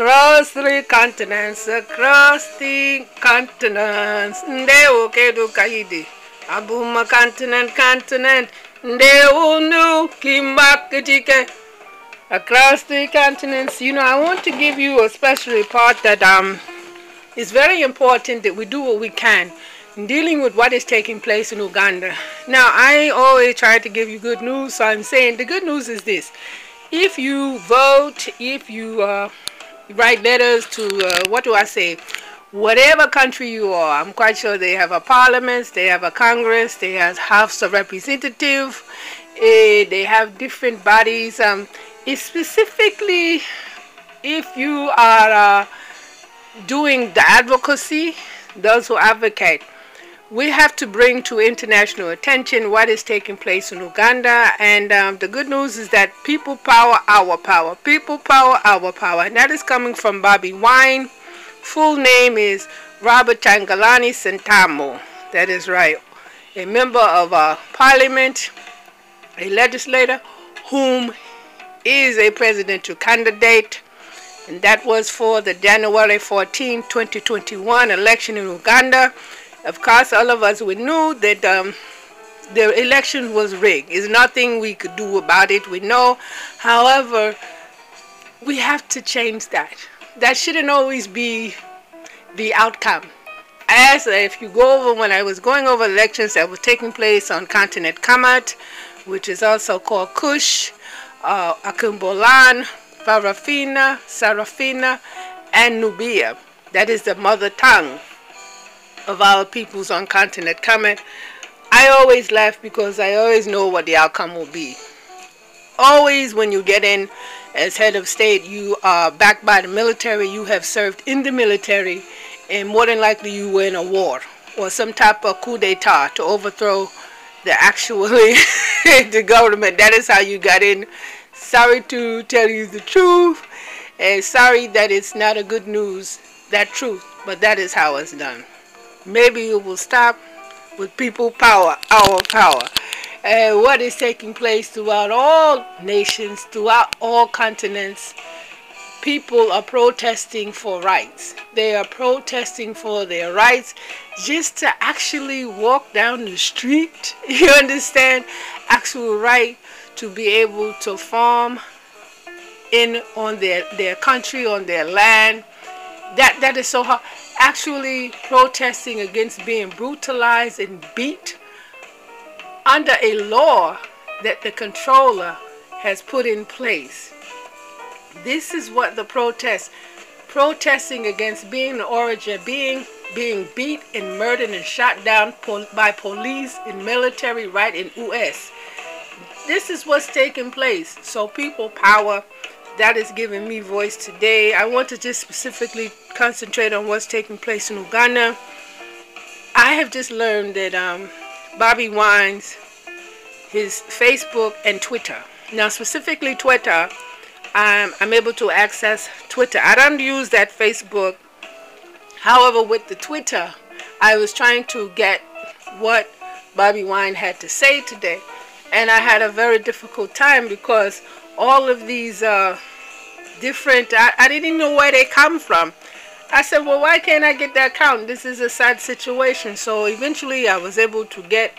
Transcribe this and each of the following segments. across three continents, Ndewo kedu kaidi. Abuma continent. Ndewo nu kimbakitike. Across three continents. You know, I want to give you a special report that it's very important that we do what we can in dealing with what is taking place in Uganda. Now, I always try to give you good news, so I'm saying the good news is this. If you vote, if you write letters to, whatever country you are, I'm quite sure they have a parliament, they have a Congress, they have House of Representatives, they have different bodies. Specifically, if you are doing the advocacy, those who advocate, we have to bring to international attention what is taking place in Uganda. And the good news is that people power, our power. People power, our power. And that is coming from Bobi Wine. Full name is Robert Kyagulanyi Ssentamu. That is right. A member of parliament, a legislator, whom is a presidential candidate. And that was for the January 14, 2021 election in Uganda. Of course, all of us, we knew that the election was rigged. There's nothing we could do about it, we know. However, we have to change that. That shouldn't always be the outcome. As if you go over, when I was going over elections that were taking place on continent Kamat, which is also called Kush, Akumbolan, Farafina, Sarafina, and Nubia. That is the mother tongue of our peoples on continent Kamat. I always laugh because I always know what the outcome will be. Always when you get in as head of state, you are backed by the military, you have served in the military, and more than likely you were in a war or some type of coup d'etat to overthrow the actually the government. That is how you got in. Sorry to tell you the truth, and sorry that it's not a good news, that truth, but that is how it's done. Maybe it will stop with people power, our power. What is taking place throughout all nations, throughout all continents, people are protesting for rights. They are protesting for their rights just to actually walk down the street, you understand? Actual right to be able to farm in on their country, on their land. That is so hard. Actually protesting against being brutalized and beat under a law that the controller has put in place. This is what the protesting against being the origin, being beat and murdered and shot down by police and military right in U.S. This is what's taking place. So people power. That is giving me voice today. I want to just specifically concentrate on what's taking place in Uganda. I have just learned that Bobi Wine's, his Facebook and Twitter. Now specifically Twitter, I'm able to access Twitter. I don't use that Facebook. However, with the Twitter, I was trying to get what Bobi Wine had to say today. And I had a very difficult time because all of these different, I didn't know where they come from. I said, well, why can't I get that count? This is a sad situation. So eventually I was able to get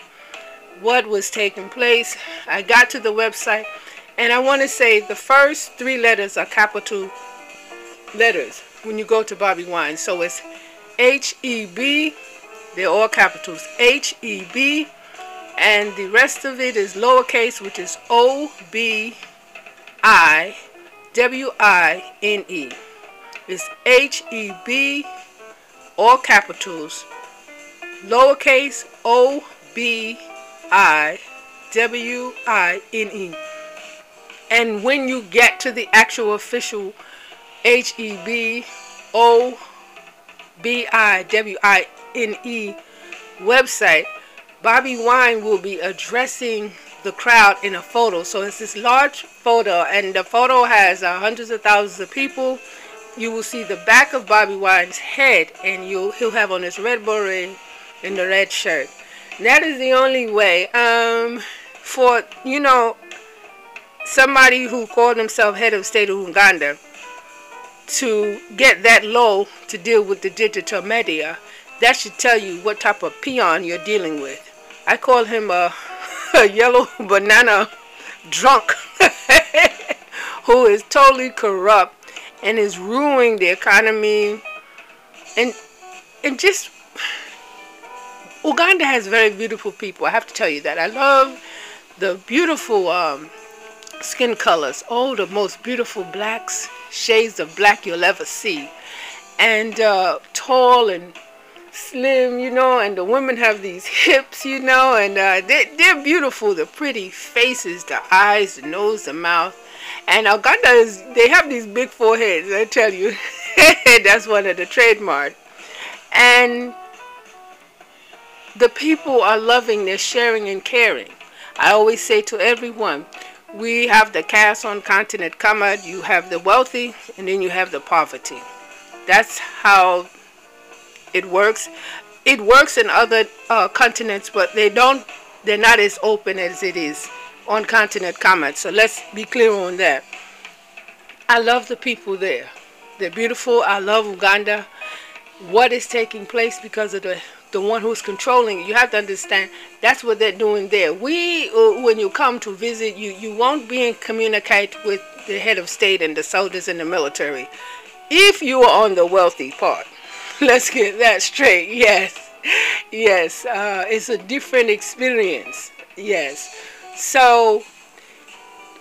what was taking place. I got to the website, and I want to say the first three letters are capital letters when you go to Bobi Wine. So it's HEB, they're all capitals, HEB, and the rest of it is lowercase, which is OBIWINE. It's HEB, all capitals, lowercase OBIWINE. And when you get to the actual official HEBobiwine website, Bobi Wine will be addressing the crowd in a photo. So it's this large photo, and the photo has hundreds of thousands of people. You will see the back of Bobi Wine's head, and he'll have on his red beret and the red shirt. And that is the only way for, you know, somebody who called himself head of state of Uganda to get that low to deal with the digital media, that should tell you what type of peon you're dealing with. I call him a yellow banana drunk who is totally corrupt and is ruining the economy. And just, Uganda has very beautiful people. I have to tell you that. I love the beautiful skin colors. Oh, the most beautiful blacks, shades of black you'll ever see. And tall and slim, you know, and the women have these hips, you know, and they're beautiful. The pretty faces, the eyes, the nose, the mouth. And Uganda, they have these big foreheads, I tell you. That's one of the trademarks. And the people are loving, they're sharing and caring. I always say to everyone, we have the caste on continent Kamad. You have the wealthy and then you have the poverty. That's how it works. It works in other continents, but they're not as open as it is on continent Kamad. So let's be clear on that. I love the people there. They're beautiful. I love Uganda. What is taking place because of the one who's controlling it. You have to understand that's what they're doing there. When you come to visit, you won't be in communicate with the head of state and the soldiers and the military. If you are on the wealthy part, let's get that straight. Yes, yes, it's a different experience. Yes. So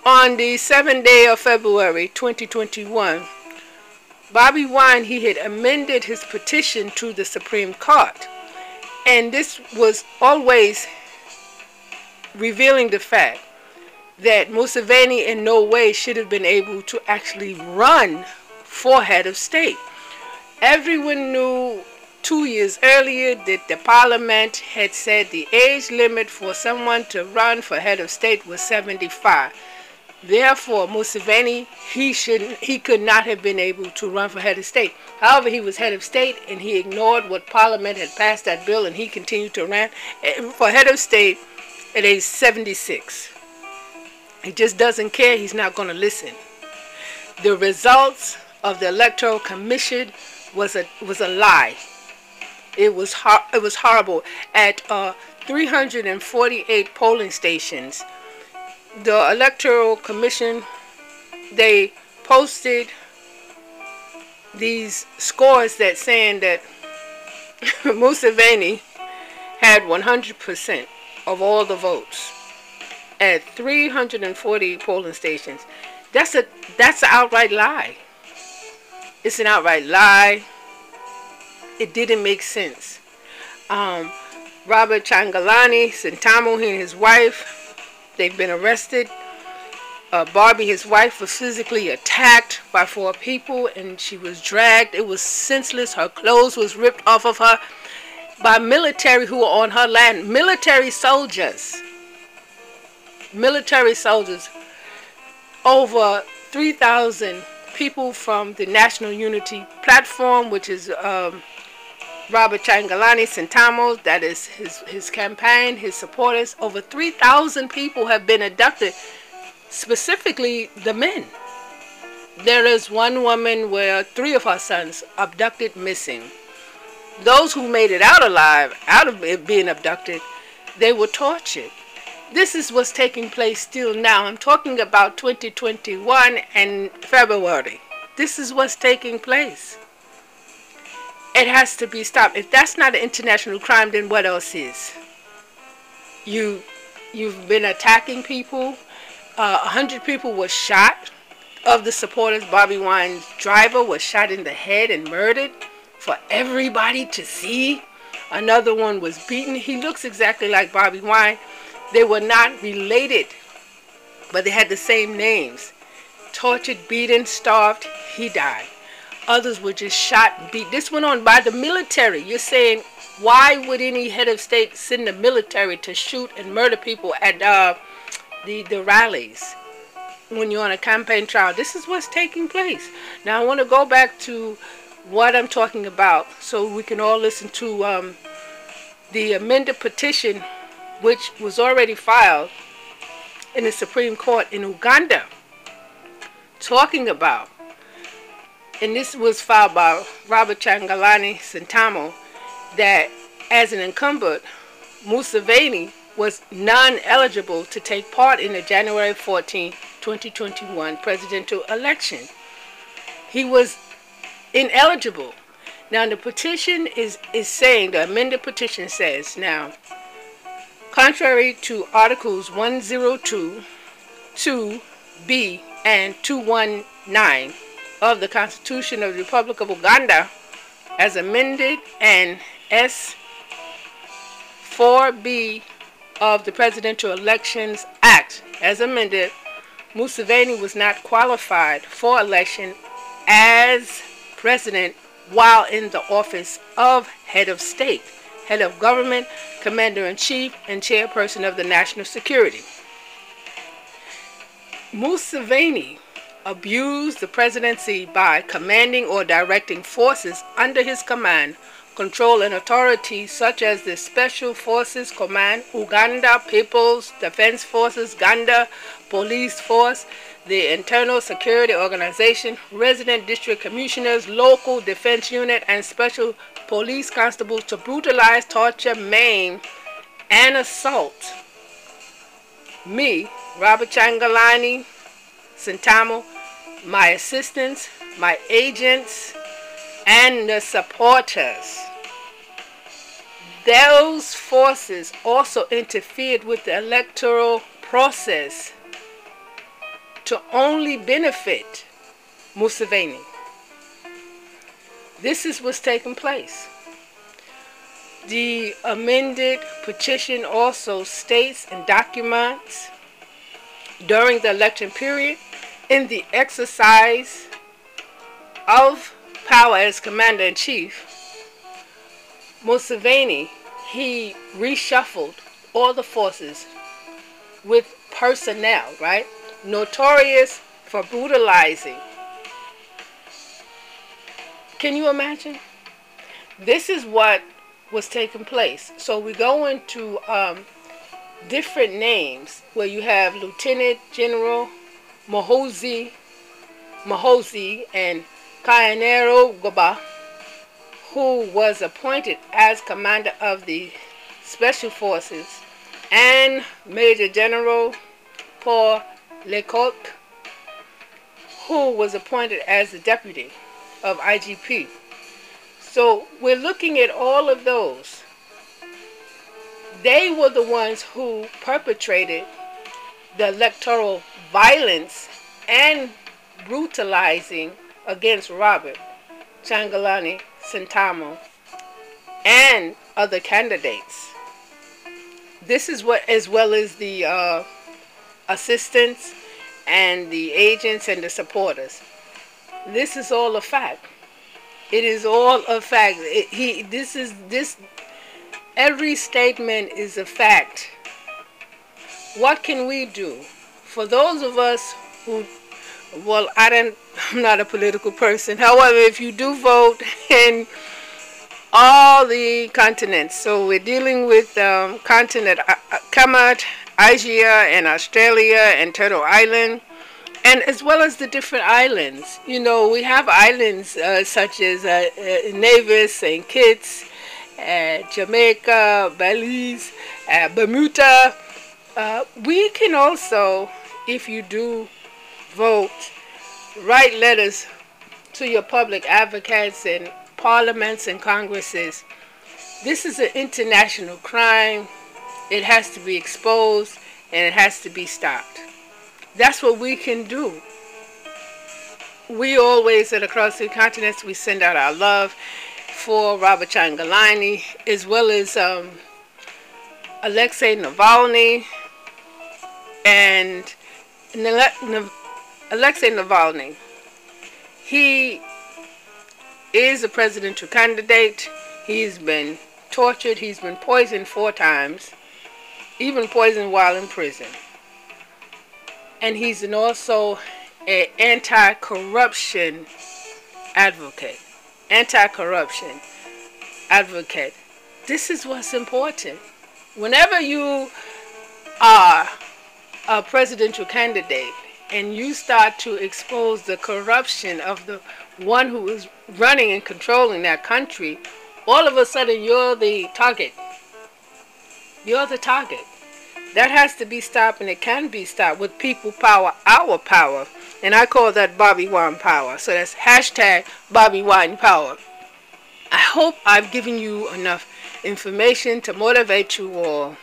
on the 7th day of February 2021, Bobi Wine, he had amended his petition to the Supreme Court. And this was always revealing the fact that Museveni in no way should have been able to actually run for head of state. Everyone knew 2 years earlier that the parliament had said the age limit for someone to run for head of state was 75. Therefore, Museveni, he could not have been able to run for head of state. However, he was head of state and he ignored what parliament had passed that bill, and he continued to run for head of state at age 76. He just doesn't care. He's not going to listen. The results of the Electoral Commission was a lie. It was horrible. At 348 polling stations, the Electoral Commission, they posted these scores that saying that Museveni had 100% of all the votes at 340 polling stations. That's an outright lie. It's an outright lie. It didn't make sense. Robert Kyagulanyi Ssentamu, he and his wife, they've been arrested. Barbie, his wife, was physically attacked by four people and she was dragged. It was senseless. Her clothes was ripped off of her by military who were on her land. Military soldiers. Military soldiers. Over 3,000 people from the National Unity Platform, which is Robert Kyagulanyi Ssentamu, that is his campaign, his supporters. Over 3,000 people have been abducted, specifically the men. There is one woman where 3 of her sons abducted missing. Those who made it out alive, out of it being abducted, they were tortured. This is what's taking place still now. I'm talking about 2021 and February. This is what's taking place. It has to be stopped. If that's not an international crime, then what else is? You've been attacking people. 100 people were shot. Of the supporters, Bobi Wine's driver was shot in the head and murdered for everybody to see. Another one was beaten. He looks exactly like Bobi Wine. They were not related, but they had the same names. Tortured, beaten, starved, he died. Others were just shot and beat. This went on by the military. You're saying, why would any head of state send the military to shoot and murder people at the rallies when you're on a campaign trial? This is what's taking place. Now, I want to go back to what I'm talking about so we can all listen to the amended petition, which was already filed in the Supreme Court in Uganda, talking about and this was filed by Robert Kyagulanyi Ssentamu, that as an incumbent, Museveni was non-eligible to take part in the January 14, 2021 presidential election. He was ineligible. Now the petition is saying, the amended petition says, now, contrary to Articles 102, 2B, and 219 of the Constitution of the Republic of Uganda, as amended, and S4B of the Presidential Elections Act, as amended, Museveni was not qualified for election as president while in the office of head of state, head of government, commander-in-chief, and chairperson of the national security. Museveni abused the presidency by commanding or directing forces under his command, control, and authority, such as the Special Forces Command, Uganda People's Defense Forces, Uganda Police Force, the Internal Security Organization, resident district commissioners, local defense unit, and special police constables, to brutalize, torture, maim, and assault me, Robert Kyagulanyi Ssentamu, my assistants, my agents, and the supporters. Those forces also interfered with the electoral process to only benefit Museveni. This is what's taking place. The amended petition also states and documents, during the election period, in the exercise of power as commander-in-chief, Museveni, he reshuffled all the forces with personnel, right? Notorious for brutalizing. Can you imagine? This is what was taking place. So we go into different names, where you have Lieutenant General Mohosey and Kainero Gaba, who was appointed as commander of the Special Forces, and Major General Paul Lecoq, who was appointed as the deputy of IGP. So we're looking at all of those. They were the ones who perpetrated the electoral violence and brutalizing against Robert Kyagulanyi Ssentamu and other candidates. This is what, as well as the assistants and the agents and the supporters. This is all a fact. It is all a fact. Every statement is a fact. What can we do? For those of us who, well, I'm not a political person. However, if you do vote in all the continents, so we're dealing with continent Kamat, Asia, and Australia, and Turtle Island, and as well as the different islands. You know, we have islands such as Nevis, St. Kitts, Jamaica, Belize, Bermuda. We can also, if you do vote, write letters to your public advocates and parliaments and congresses. This is an international crime. It has to be exposed and it has to be stopped. That's what we can do. We always at Across the Continents, we send out our love for Robert Kyagulanyi, as well as Alexei Navalny, and Alexei Navalny. He is a presidential candidate. He's been tortured. He's been poisoned 4 times, even poisoned while in prison. And he's also an anti-corruption advocate. Anti-corruption advocate. This is what's important. Whenever you are a presidential candidate and you start to expose the corruption of the one who is running and controlling that country, all of a sudden you're the target. You're the target. That has to be stopped, and it can be stopped with people power, our power. And I call that Bobi Wine power. So that's hashtag Bobi Wine power. I hope I've given you enough information to motivate you all.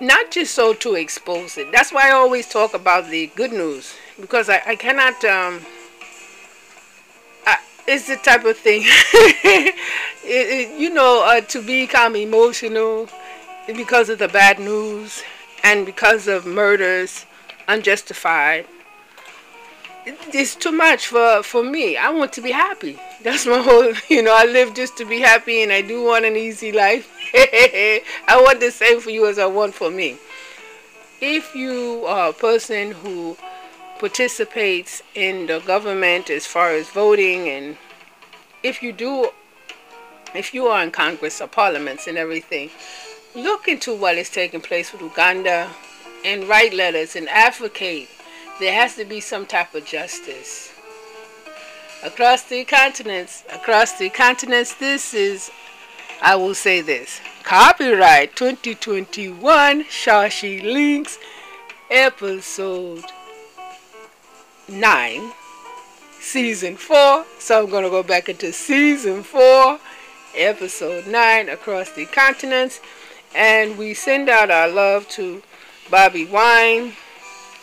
Not just so to expose it. That's why I always talk about the good news. Because I cannot... it's the type of thing, to become emotional because of the bad news and because of murders, unjustified. It's too much for me. I want to be happy. That's my whole, I live just to be happy, and I do want an easy life. I want the same for you as I want for me. If you are a person who participates in the government as far as voting, and if you are in Congress or parliaments and everything, look into what is taking place with Uganda and write letters and advocate. There has to be some type of justice. Across the continents, this is, I will say this, copyright 2021 Charshee Links, episode 9, season 4. So I'm going to go back into season 4, episode 9, Across the Continents. And we send out our love to Bobi Wine,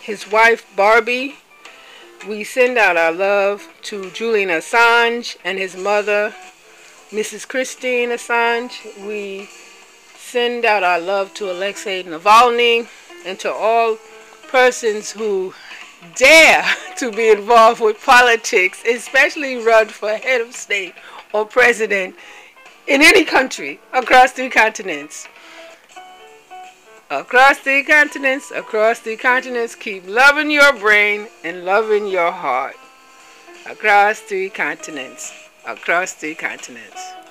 his wife Barbie. We send out our love to Julian Assange and his mother, Mrs. Christine Assange. We send out our love to Alexei Navalny and to all persons who dare to be involved with politics, especially run for head of state or president in any country across three continents. Across three continents, across three continents, keep loving your brain and loving your heart. Across three continents, across three continents.